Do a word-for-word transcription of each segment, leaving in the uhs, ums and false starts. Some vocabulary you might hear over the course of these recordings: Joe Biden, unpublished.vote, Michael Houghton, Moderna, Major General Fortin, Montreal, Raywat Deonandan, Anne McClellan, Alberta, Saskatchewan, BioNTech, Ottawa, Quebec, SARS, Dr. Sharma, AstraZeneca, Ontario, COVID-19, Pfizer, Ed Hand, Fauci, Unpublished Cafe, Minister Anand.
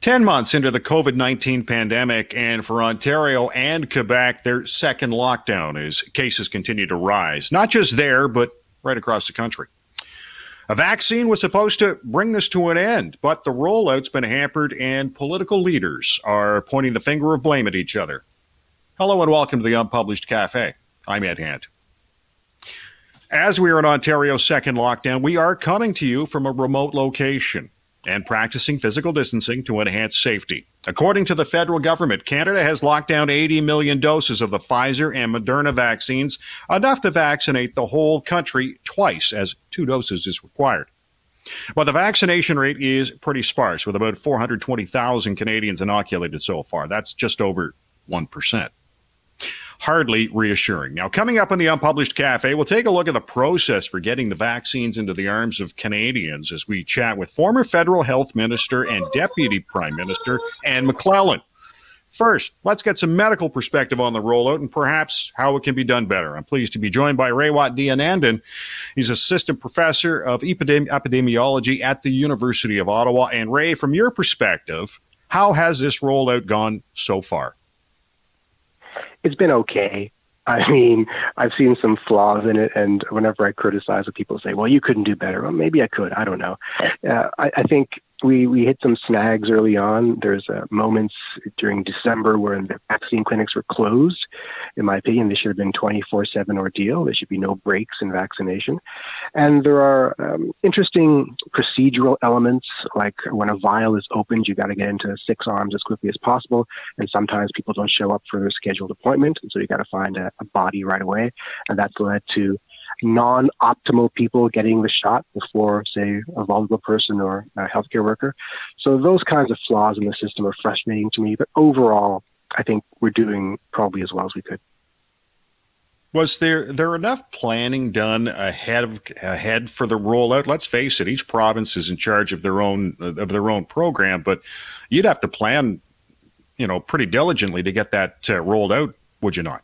Ten months into the COVID nineteen pandemic, and for Ontario and Quebec, their second lockdown as cases continue to rise, not just there, but right across the country. A vaccine was supposed to bring this to an end, but the rollout's been hampered, and political leaders are pointing the finger of blame at each other. Hello and welcome to the Unpublished Cafe. I'm Ed Hand. As we are in Ontario's second lockdown, we are coming to you from a remote location and practicing physical distancing to enhance safety. According to the federal government, Canada has locked down eighty million doses of the Pfizer and Moderna vaccines, enough to vaccinate the whole country twice, as two doses is required. But the vaccination rate is pretty sparse, with about four hundred twenty thousand Canadians inoculated so far. That's just over one percent. Hardly reassuring. Now, coming up on the Unpublished Cafe, we'll take a look at the process for getting the vaccines into the arms of Canadians as we chat with former federal health minister and deputy prime minister Anne McClellan. First, let's get some medical perspective on the rollout and perhaps how it can be done better. I'm pleased to be joined by Raywat Deonandan. He's assistant professor of epidemi- epidemiology at the University of Ottawa. And Ray, from your perspective, how has this rollout gone so far? It's been okay. I mean, I've seen some flaws in it, and whenever I criticize it, people say, well, you couldn't do better. Well, maybe I could. I don't know. Uh, I, I think we, we hit some snags early on. There's uh, moments during December where the vaccine clinics were closed. In my opinion, this should have been twenty-four seven ordeal. There should be no breaks in vaccination. And there are um, interesting procedural elements, like when a vial is opened, you got to get into six arms as quickly as possible. And sometimes people don't show up for their scheduled appointment. And so you got to find a, a body right away. And that's led to non-optimal people getting the shot before, say, a vulnerable person or a healthcare worker. So those kinds of flaws in the system are frustrating to me. But overall, I think we're doing probably as well as we could. Was there there enough planning done ahead of, ahead for the rollout? Let's face it, each province is in charge of their own of their own program, but you'd have to plan, you know, pretty diligently to get that uh, rolled out, would you not?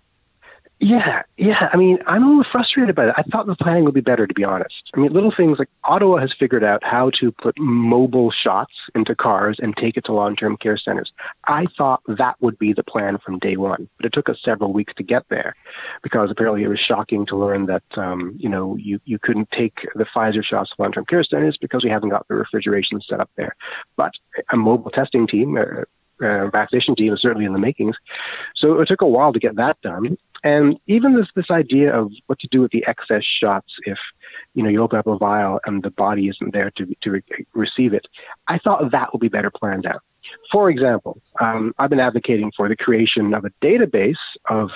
Yeah, yeah. I mean, I'm a little frustrated by that. I thought the planning would be better, to be honest. I mean, little things like Ottawa has figured out how to put mobile shots into cars and take it to long-term care centers. I thought that would be the plan from day one, but it took us several weeks to get there because apparently it was shocking to learn that, um, you know, you, you couldn't take the Pfizer shots to long-term care centers because we haven't got the refrigeration set up there. But a mobile testing team, uh, uh, vaccination team is certainly in the makings. So it took a while to get that done. And even this this idea of what to do with the excess shots if, you know, you open up a vial and the body isn't there to to re- receive it, I thought that would be better planned out. For example, um, I've been advocating for the creation of a database of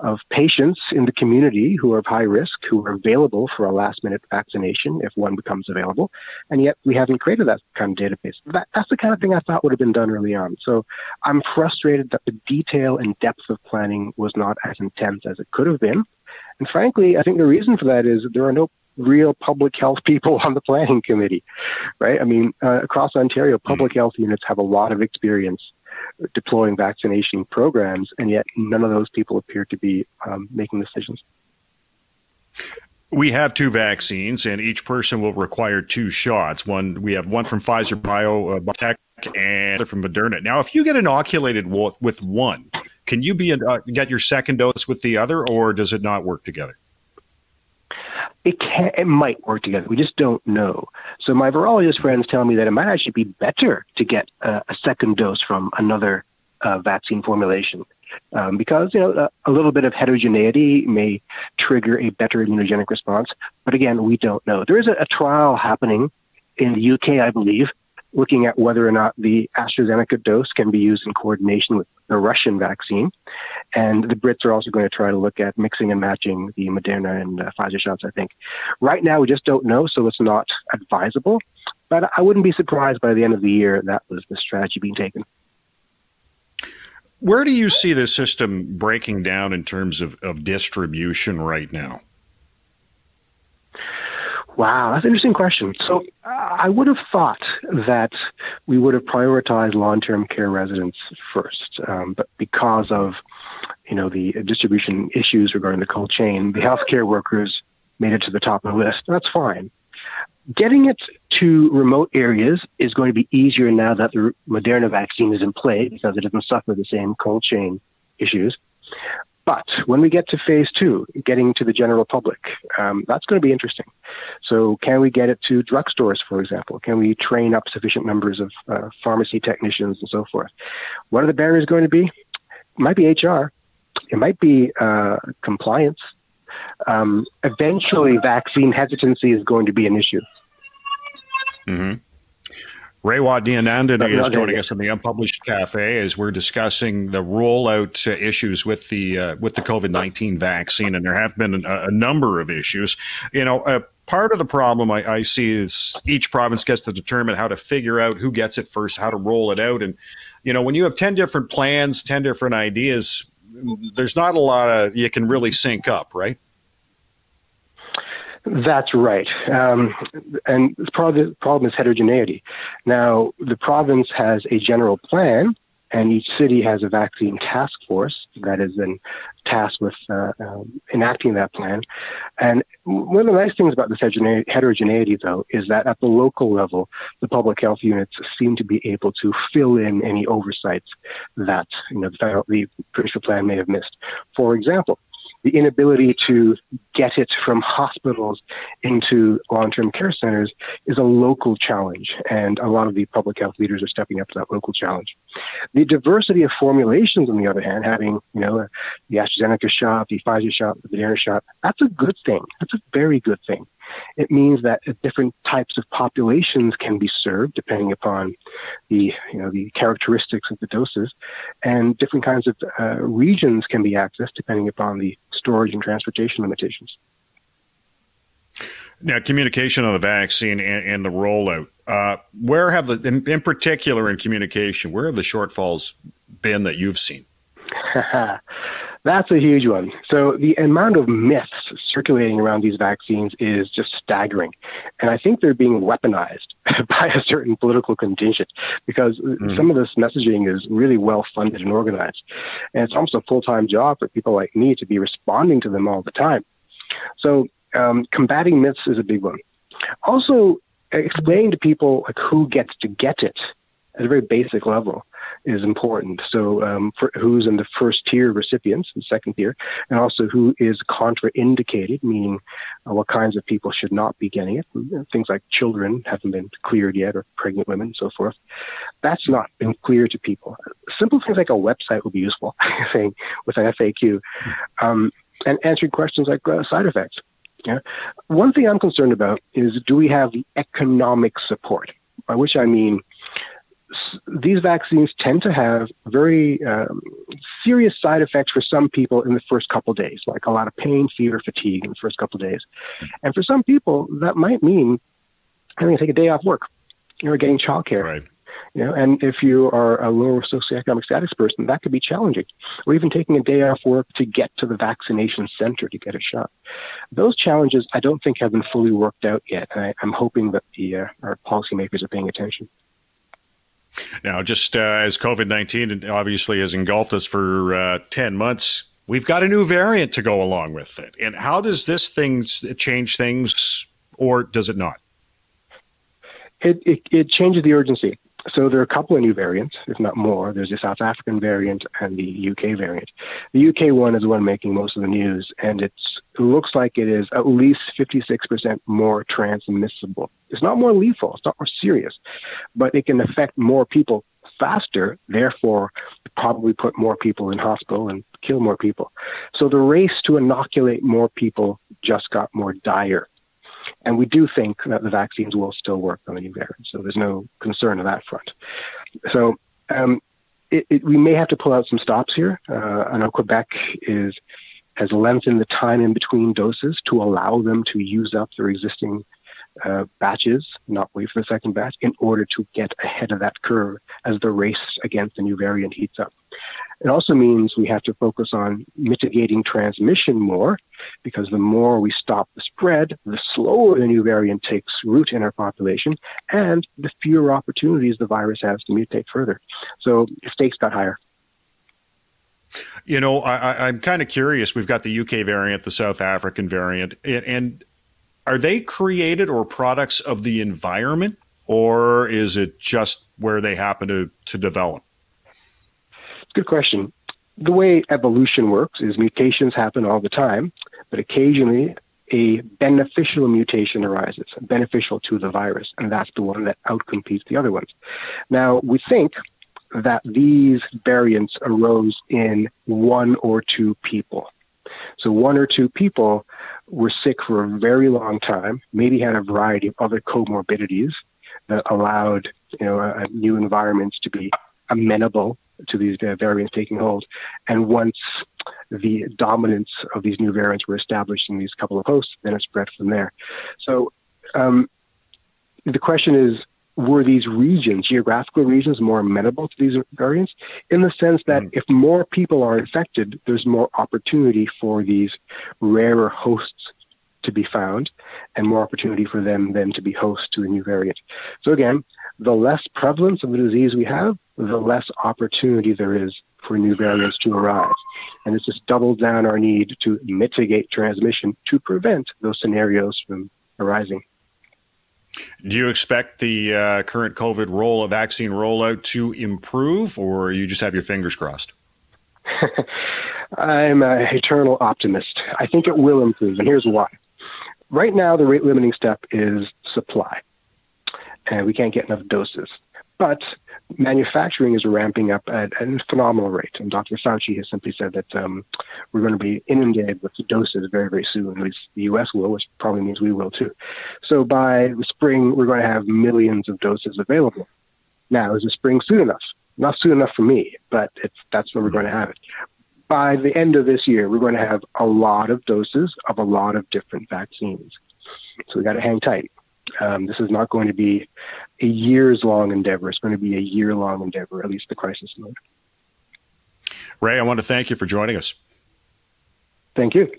of patients in the community who are of high risk, who are available for a last-minute vaccination if one becomes available, and yet we haven't created that kind of database. That, that's the kind of thing I thought would have been done early on. So I'm frustrated that the detail and depth of planning was not as intense as it could have been. And frankly, I think the reason for that is that there are no real public health people on the planning committee, right? I mean, uh, across Ontario, public health units have a lot of experience deploying vaccination programs, and yet none of those people appear to be um, making decisions. We have two vaccines, and each person will require two shots. One, we have one from Pfizer, Bio, uh, BioNTech, and other from Moderna. Now, if you get inoculated with one, can you be uh, get your second dose with the other, or does it not work together? It can, it might work together. We just don't know. So my virologist friends tell me that it might actually be better to get uh, a second dose from another uh, vaccine formulation um, because, you know, a, a little bit of heterogeneity may trigger a better immunogenic response. But again, we don't know. There is a, a trial happening in the U K, I believe, looking at whether or not the AstraZeneca dose can be used in coordination with the Russian vaccine. And the Brits are also going to try to look at mixing and matching the Moderna and uh, Pfizer shots, I think. Right now, we just don't know, so it's not advisable. But I wouldn't be surprised by the end of the year that was the strategy being taken. Where do you see this system breaking down in terms of, of distribution right now? Wow, that's an interesting question. So uh, I would have thought that we would have prioritized long-term care residents first, um, but because of, you know, the distribution issues regarding the cold chain, the healthcare workers made it to the top of the list. That's fine. Getting it to remote areas is going to be easier now that the Moderna vaccine is in play because it doesn't suffer the same cold chain issues. But when we get to phase two, getting to the general public, um, that's going to be interesting. So can we get it to drugstores, for example? Can we train up sufficient numbers of uh, pharmacy technicians and so forth? What are the barriers going to be? It might be H R. It might be uh, compliance. Um, eventually, vaccine hesitancy is going to be an issue. Mm-hmm. Raywat Deonandan is joining us in the Unpublished Cafe as we're discussing the rollout uh, issues with the uh, with the COVID nineteen vaccine, and there have been a, a number of issues. You know, uh, part of the problem I, I see is each province gets to determine how to figure out who gets it first, how to roll it out, and you know, when you have ten different plans, ten different ideas, there's not a lot of you can really sync up, right? That's right. Um, and the problem is heterogeneity. Now, the province has a general plan, and each city has a vaccine task force that is then tasked with uh, um, enacting that plan. And one of the nice things about this heterogeneity, though, is that at the local level, the public health units seem to be able to fill in any oversights that you know the federal, the provincial plan may have missed. For example, the inability to get it from hospitals into long-term care centers is a local challenge, and a lot of the public health leaders are stepping up to that local challenge. The diversity of formulations, on the other hand, having you know the AstraZeneca shot, the Pfizer shot, the Moderna shot, that's a good thing. That's a very good thing. It means that different types of populations can be served depending upon the you know the characteristics of the doses, and different kinds of uh, regions can be accessed depending upon the storage and transportation limitations. Now, communication on the vaccine and, and the rollout. Uh, where have the, in, in particular, in communication, where have the shortfalls been that you've seen? That's a huge one. So the amount of myths circulating around these vaccines is just staggering. And I think they're being weaponized by a certain political contingent because mm. some of this messaging is really well funded and organized. And it's almost a full-time job for people like me to be responding to them all the time. So um, combating myths is a big one. Also, explaining to people like who gets to get it at a very basic level is important. So um, for who's in the first tier recipients, the second tier, and also who is contraindicated, meaning uh, what kinds of people should not be getting it. Things like children haven't been cleared yet, or pregnant women and so forth. That's not been clear to people. Simple things like a website would be useful, I think, with an F A Q, um, and answering questions like uh, side effects. Yeah. One thing I'm concerned about is, do we have the economic support? By which I mean, these vaccines tend to have very um, serious side effects for some people in the first couple of days, like a lot of pain, fever, fatigue in the first couple of days. And for some people, that might mean having to take a day off work or getting childcare. Right. You know, and if you are a lower socioeconomic status person, that could be challenging. Or even taking a day off work to get to the vaccination center to get a shot. Those challenges, I don't think, have been fully worked out yet. And I, I'm hoping that the uh, our policymakers are paying attention. Now, just uh, as COVID nineteen obviously has engulfed us for uh, ten months, we've got a new variant to go along with it. And how does this thing change things, or does it not? It, it, it changes the urgency. So there are a couple of new variants, if not more. There's the South African variant and the U K variant. The U K one is the one making most of the news, and it's, it looks like it is at least fifty-six percent more transmissible. It's not more lethal. It's not more serious, but it can affect more people faster, therefore probably put more people in hospital and kill more people. So the race to inoculate more people just got more dire. And we do think that the vaccines will still work on the new variant. So there's no concern on that front. So um, it, it, we may have to pull out some stops here. Uh, I know Quebec is has lengthened the time in between doses to allow them to use up their existing uh, batches, not wait for the second batch, in order to get ahead of that curve as the race against the new variant heats up. It also means we have to focus on mitigating transmission more, because the more we stop the spread, the slower the new variant takes root in our population, and the fewer opportunities the virus has to mutate further. So the stakes got higher. You know, I, I'm kind of curious. We've got the U K variant, the South African variant, and are they created or products of the environment, or is it just where they happen to, to develop? Good question. The way evolution works is mutations happen all the time, but occasionally a beneficial mutation arises, beneficial to the virus, and that's the one that outcompetes the other ones. Now, we think that these variants arose in one or two people. So one or two people were sick for a very long time, maybe had a variety of other comorbidities that allowed, you know, uh, new environments to be amenable to these uh, variants taking hold. And once the dominance of these new variants were established in these couple of hosts, then it spread from there. So um, the question is, were these regions, geographical regions, more amenable to these variants in the sense that mm. if more people are infected, there's more opportunity for these rarer hosts to be found and more opportunity for them then to be host to a new variant. So again, the less prevalence of the disease we have, the less opportunity there is for new variants to arise. And it's just doubled down our need to mitigate transmission to prevent those scenarios from arising. Do you expect the uh, current COVID roll vaccine rollout to improve, or you just have your fingers crossed? I'm an eternal optimist. I think it will improve, and here's why. Right now, the rate-limiting step is supply, and we can't get enough doses. But manufacturing is ramping up at a phenomenal rate. And Doctor Fauci has simply said that um, we're going to be inundated with doses very, very soon. At least the U S will, which probably means we will too. So by the spring, we're going to have millions of doses available. Now, is the spring soon enough? Not soon enough for me, but it's, that's when we're going to have it. By the end of this year, we're going to have a lot of doses of a lot of different vaccines. So we got to hang tight. Um, this is not going to be a years-long endeavor. It's going to be a year-long endeavor, at least the crisis mode. Ray, I want to thank you for joining us. Thank you.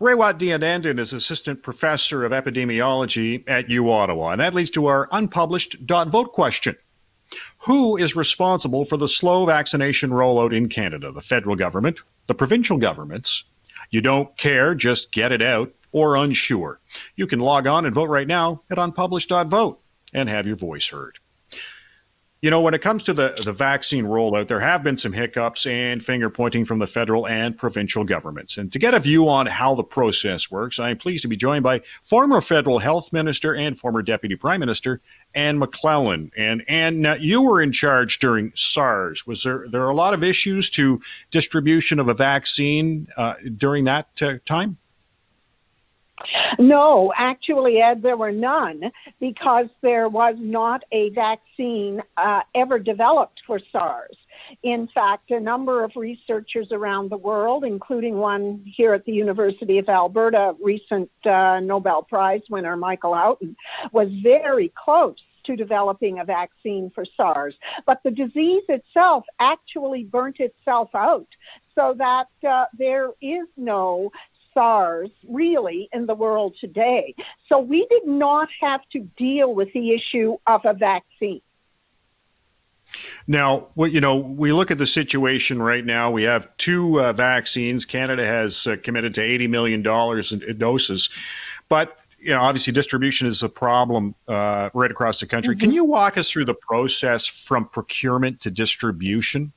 Raywat Deonandan is Assistant Professor of Epidemiology at U Ottawa, and that leads to our unpublished.vote question. Who is responsible for the slow vaccination rollout in Canada? The federal government, the provincial governments? You don't care, just get it out. Or unsure. You can log on and vote right now at unpublished.vote and have your voice heard. You know, when it comes to the, the vaccine rollout, there have been some hiccups and finger pointing from the federal and provincial governments. And to get a view on how the process works, I am pleased to be joined by former federal health minister and former deputy prime minister, Anne McClellan. And Anne, uh, you were in charge during SARS. Was there, there are a lot of issues to distribution of a vaccine uh, during that uh, time? No, actually, Ed, there were none because there was not a vaccine uh, ever developed for SARS. In fact, a number of researchers around the world, including one here at the University of Alberta, recent uh, Nobel Prize winner Michael Houghton, was very close to developing a vaccine for SARS. But the disease itself actually burnt itself out so that uh, there is no SARS really in the world today. So we did not have to deal with the issue of a vaccine. Now, you know, we look at the situation right now. We have two uh, vaccines. Canada has uh, committed to eighty million dollars in doses, but you know, obviously distribution is a problem uh, right across the country. Mm-hmm. Can you walk us through the process from procurement to distribution?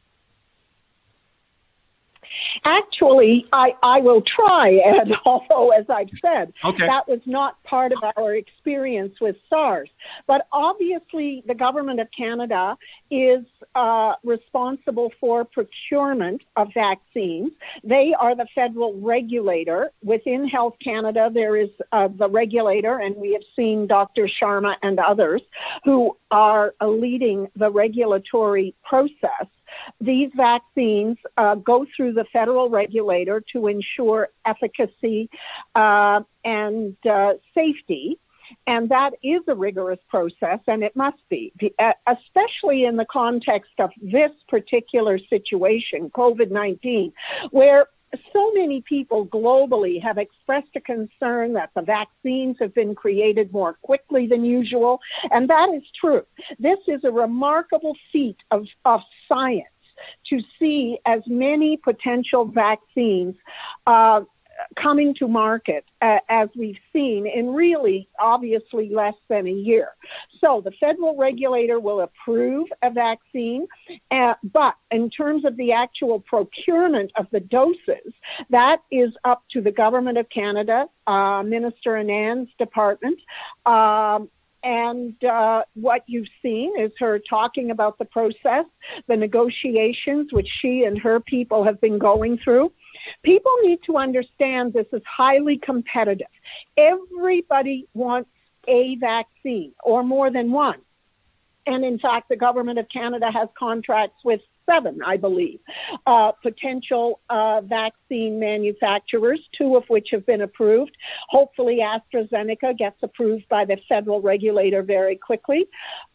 Actually, I, I will try, Ed, although, as I've said, okay. that was not part of our experience with SARS. But obviously, the Government of Canada is uh, responsible for procurement of vaccines. They are the federal regulator. Within Health Canada, there is uh, the regulator, and we have seen Doctor Sharma and others who are leading the regulatory process. These vaccines uh, go through the federal regulator to ensure efficacy uh, and uh, safety, and that is a rigorous process, and it must be, especially in the context of this particular situation, COVID nineteen, where so many people globally have expressed a concern that the vaccines have been created more quickly than usual, and that is true. This is a remarkable feat of, of science to see as many potential vaccines uh, coming to market, uh, as we've seen, in really obviously less than a year. So the federal regulator will approve a vaccine, uh, but in terms of the actual procurement of the doses, that is up to the Government of Canada, uh, Minister Anand's department. Um, And uh, what you've seen is her talking about the process, the negotiations which she and her people have been going through. People need to understand this is highly competitive. Everybody wants a vaccine or more than one. And in fact, the Government of Canada has contracts with seven, I believe, uh, potential uh, vaccine manufacturers, two of which have been approved. Hopefully AstraZeneca gets approved by the federal regulator very quickly.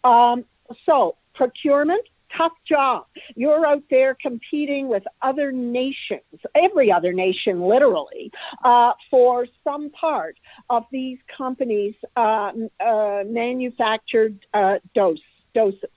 Um, so procurement, tough job. You're out there competing with other nations, every other nation, literally, uh, for some part of these companies' uh, uh, manufactured uh, dose doses.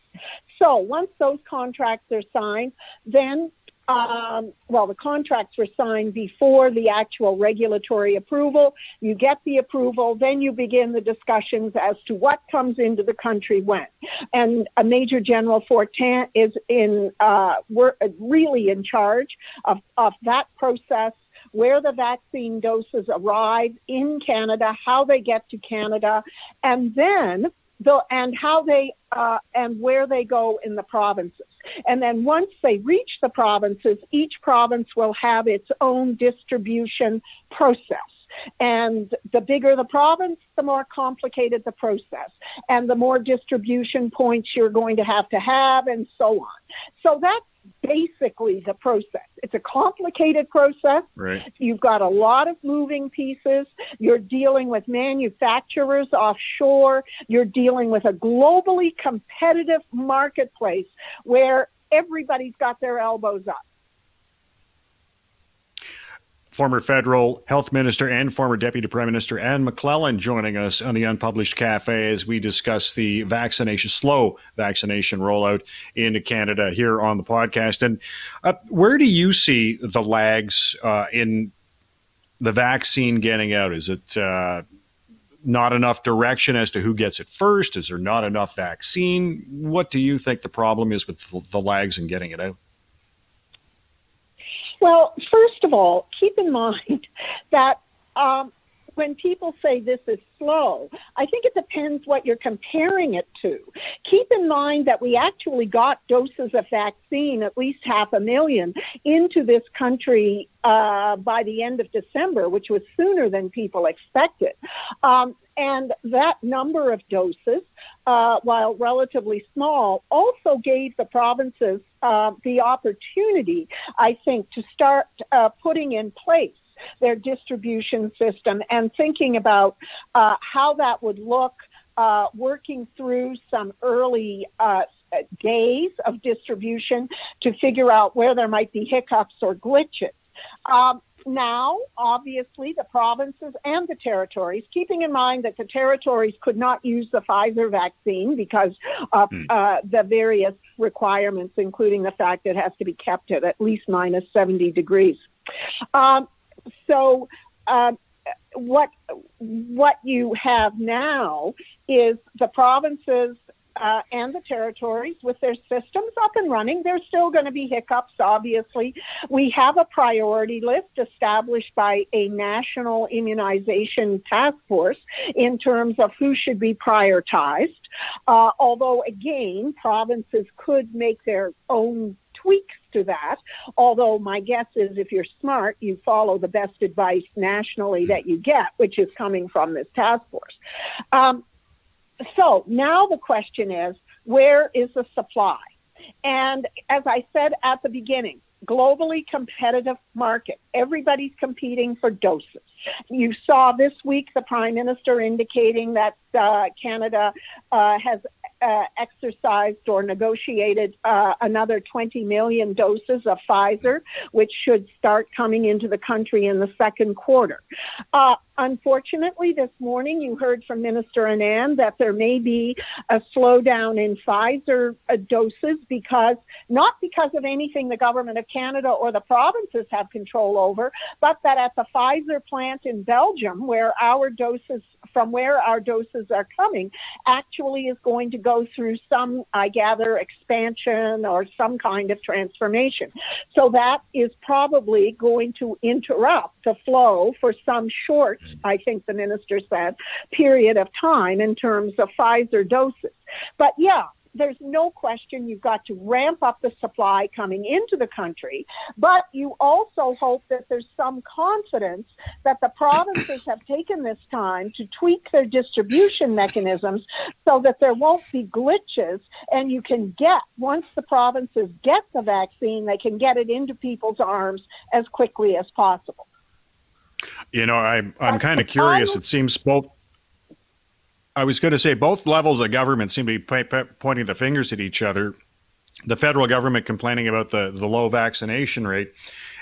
So once those contracts are signed, then, um, well, the contracts were signed before the actual regulatory approval. You get the approval, then you begin the discussions as to what comes into the country when. And uh, Major General Fortin is in, uh, we're really in charge of, of that process, where the vaccine doses arrive in Canada, how they get to Canada, and then The, and how they uh, and where they go in the provinces. And then once they reach the provinces, each province will have its own distribution process. And the bigger the province, the more complicated the process, and the more distribution points you're going to have to have, and so on. So that's basically the process. It's a complicated process. Right. You've got a lot of moving pieces. You're dealing with manufacturers offshore. You're dealing with a globally competitive marketplace where everybody's got their elbows up. Former federal health minister and former deputy prime minister Anne McClellan joining us on the Unpublished Cafe as we discuss the vaccination, slow vaccination rollout into Canada here on the podcast. And uh, where do you see the lags uh, in the vaccine getting out? Is it uh, not enough direction as to who gets it first? Is there not enough vaccine? What do you think the problem is with the lags in getting it out? Well, first of all, keep in mind that um, when people say this is slow, I think it depends what you're comparing it to. Keep in mind that we actually got doses of vaccine, at least half a million, into this country uh, by the end of December, which was sooner than people expected. Um, and that number of doses, uh, while relatively small, also gave the provinces Uh, the opportunity, I think, to start uh, putting in place their distribution system and thinking about uh, how that would look, uh, working through some early uh, days of distribution to figure out where there might be hiccups or glitches. Um, Now, obviously, the provinces and the territories, keeping in mind that the territories could not use the Pfizer vaccine because of mm. uh, the various requirements, including the fact that it has to be kept at at least minus seventy degrees. Um, so uh, what, what you have now is the provinces Uh, and the territories with their systems up and running. There's still going to be hiccups, obviously. We have a priority list established by a national immunization task force in terms of who should be prioritized. Uh, although, again, provinces could make their own tweaks to that, although my guess is if you're smart, you follow the best advice nationally that you get, which is coming from this task force. Um, So now the question is, where is the supply? And as I said at the beginning, globally competitive market. Everybody's competing for doses. You saw this week the Prime Minister indicating that uh, Canada uh, has uh, exercised or negotiated uh, another twenty million doses of Pfizer, which should start coming into the country in the second quarter. Uh, Unfortunately, this morning you heard from Minister Anand that there may be a slowdown in Pfizer doses because, not because of anything the government of Canada or the provinces have control over, but that at the Pfizer plant in Belgium, where our doses, from where our doses are coming, actually is going to go through some, I gather, expansion or some kind of transformation. So that is probably going to interrupt the flow for some short, I think the minister said, period of time in terms of Pfizer doses. But yeah, there's no question you've got to ramp up the supply coming into the country, but you also hope that there's some confidence that the provinces have taken this time to tweak their distribution mechanisms so that there won't be glitches, and you can get, once the provinces get the vaccine, they can get it into people's arms as quickly as possible. You know, I'm, I'm kind of curious. It seems both. I was going to say both levels of government seem to be p- p- pointing the fingers at each other. The federal government complaining about the, the low vaccination rate,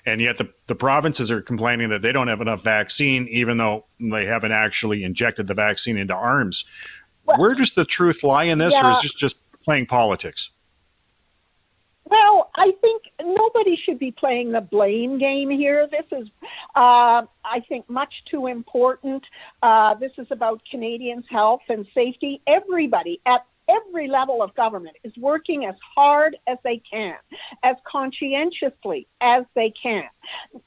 and yet the, the provinces are complaining that they don't have enough vaccine, even though they haven't actually injected the vaccine into arms. Well, where does the truth lie in this, yeah. or is this just playing politics? Well, I think nobody should be playing the blame game here. This is, uh, I think, much too important. Uh, this is about Canadians' health and safety. Everybody at every level of government is working as hard as they can, as conscientiously as they can.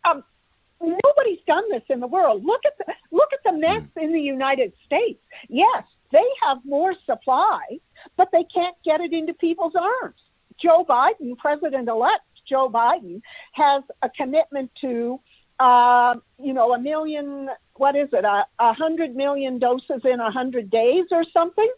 Um, nobody's done this in the world. Look at the, look at the mess in the United States. Yes, they have more supply, but they can't get it into people's arms. Joe Biden, President-elect Joe Biden, has a commitment to, uh, you know, a million, what is it, a, a hundred million doses in a hundred days or something.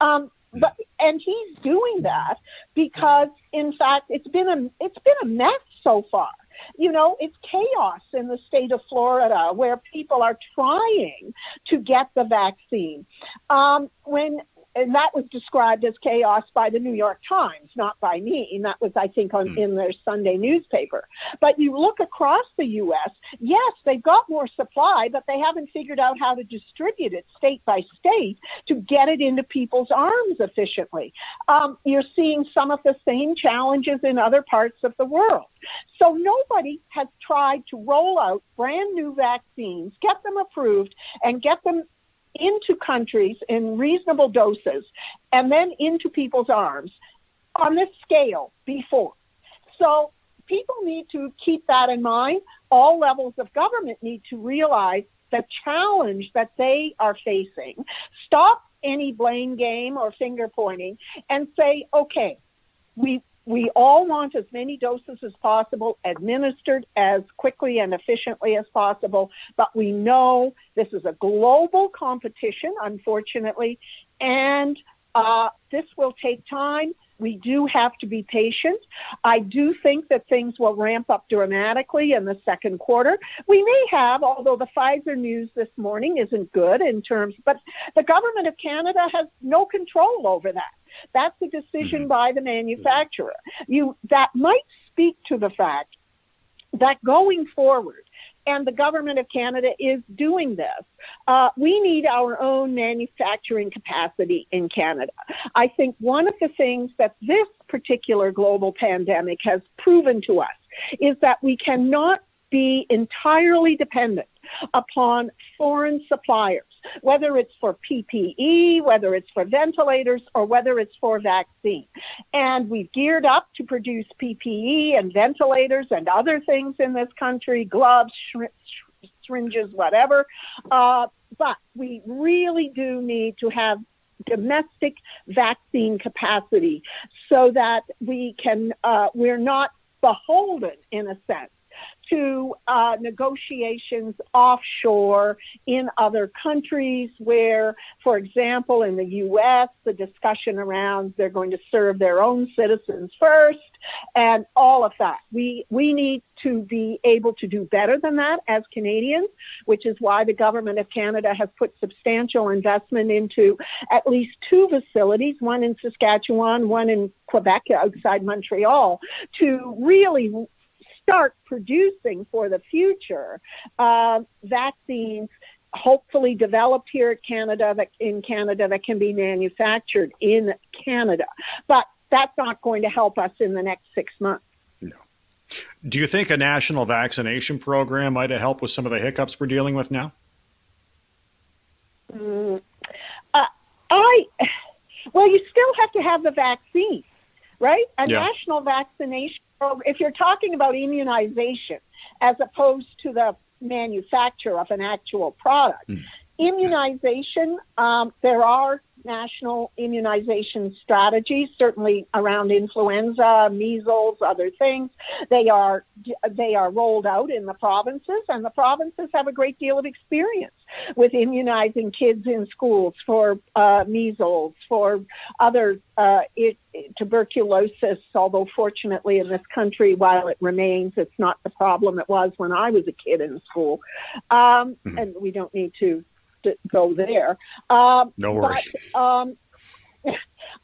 Um, but and he's doing that because, in fact, it's been a it's been a mess so far. You know, it's chaos in the state of Florida where people are trying to get the vaccine. Um, when. And that was described as chaos by the New York Times, not by me. And that was, I think, on, in their Sunday newspaper. But you look across the U S, yes, they've got more supply, but they haven't figured out how to distribute it state by state to get it into people's arms efficiently. Um, you're seeing some of the same challenges in other parts of the world. So nobody has tried to roll out brand new vaccines, get them approved, and get them into countries in reasonable doses and then into people's arms on this scale before. So people need to keep that in mind. All levels of government need to realize the challenge that they are facing. Stop any blame game or finger pointing and say, okay, we we all want as many doses as possible, administered as quickly and efficiently as possible, but we know this is a global competition, unfortunately, and uh, this will take time. We do have to be patient. I do think that things will ramp up dramatically in the second quarter. We may have, although the Pfizer news this morning isn't good in terms, but the government of Canada has no control over that. That's a decision by the manufacturer. You, that might speak to the fact that going forward, and the government of Canada is doing this, uh, we need our own manufacturing capacity in Canada. I think one of the things that this particular global pandemic has proven to us is that we cannot be entirely dependent upon foreign suppliers, whether it's for P P E, whether it's for ventilators, or whether it's for vaccine. And we've geared up to produce P P E and ventilators and other things in this country, gloves, syringes, whatever. Uh, but we really do need to have domestic vaccine capacity so that we can, uh, we're not beholden, in a sense, to uh, negotiations offshore in other countries where, for example, in the U S, the discussion around they're going to serve their own citizens first and all of that. We we need to be able to do better than that as Canadians, which is why the government of Canada has put substantial investment into at least two facilities, one in Saskatchewan, one in Quebec outside Montreal, to really start producing for the future uh, vaccines hopefully developed here at Canada, that in Canada that can be manufactured in Canada. But that's not going to help us in the next six months. No. Do you think a national vaccination program might have helped with some of the hiccups we're dealing with now? Mm, uh, I, well, you still have to have the vaccine, right? A yeah. national vaccination program, if you're talking about immunization as opposed to the manufacture of an actual product, mm. immunization, um, there are national immunization strategies, certainly around influenza, measles, other things. They are they are rolled out in the provinces, and the provinces have a great deal of experience with immunizing kids in schools for uh, measles, for other uh, it, tuberculosis, although fortunately in this country, while it remains, it's not the problem it was when I was a kid in school. Um, mm-hmm. And we don't need to To go there. Um, no worries. But, um,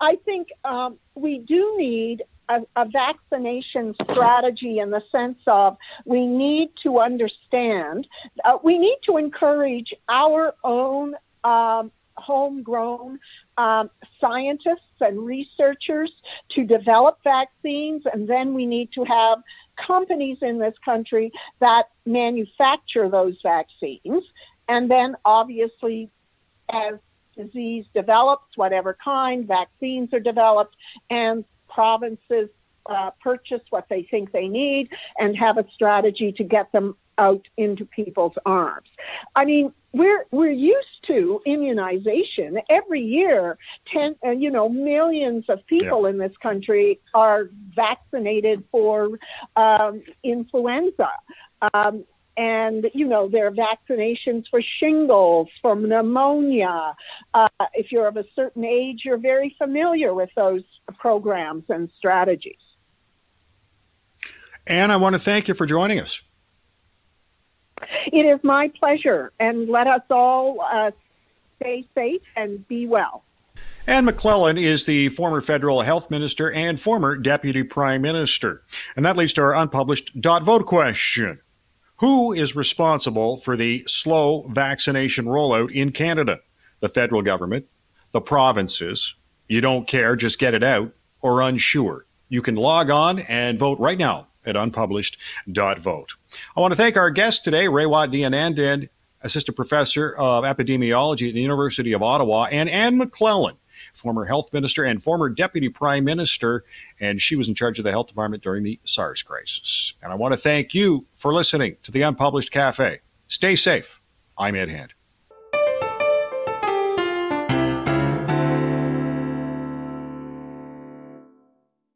I think um, we do need a, a vaccination strategy in the sense of we need to understand, uh, we need to encourage our own um, homegrown um, scientists and researchers to develop vaccines, and then we need to have companies in this country that manufacture those vaccines. And then, obviously, as disease develops, whatever kind, vaccines are developed, and provinces uh, purchase what they think they need and have a strategy to get them out into people's arms. I mean, we're we're used to immunization every year. Ten, uh, you know, millions of people yeah. in this country are vaccinated for um, influenza. Um, And, you know, there are vaccinations for shingles, for pneumonia. Uh, if you're of a certain age, you're very familiar with those programs and strategies. Anne, I want to thank you for joining us. It is my pleasure. And let us all uh, stay safe and be well. Anne McClellan is the former federal health minister and former deputy prime minister. And that leads to our unpublished.vote question. Who is responsible for the slow vaccination rollout in Canada? The federal government, the provinces, you don't care, just get it out, or unsure? You can log on and vote right now at unpublished.vote. I want to thank our guest today, Raywat Deonandan, Assistant Professor of Epidemiology at the University of Ottawa, and Anne McClellan, former health minister and former deputy prime minister, and she was in charge of the health department during the SARS crisis. And I want to thank you for listening to the Unpublished Cafe. Stay safe. I'm Ed Hand.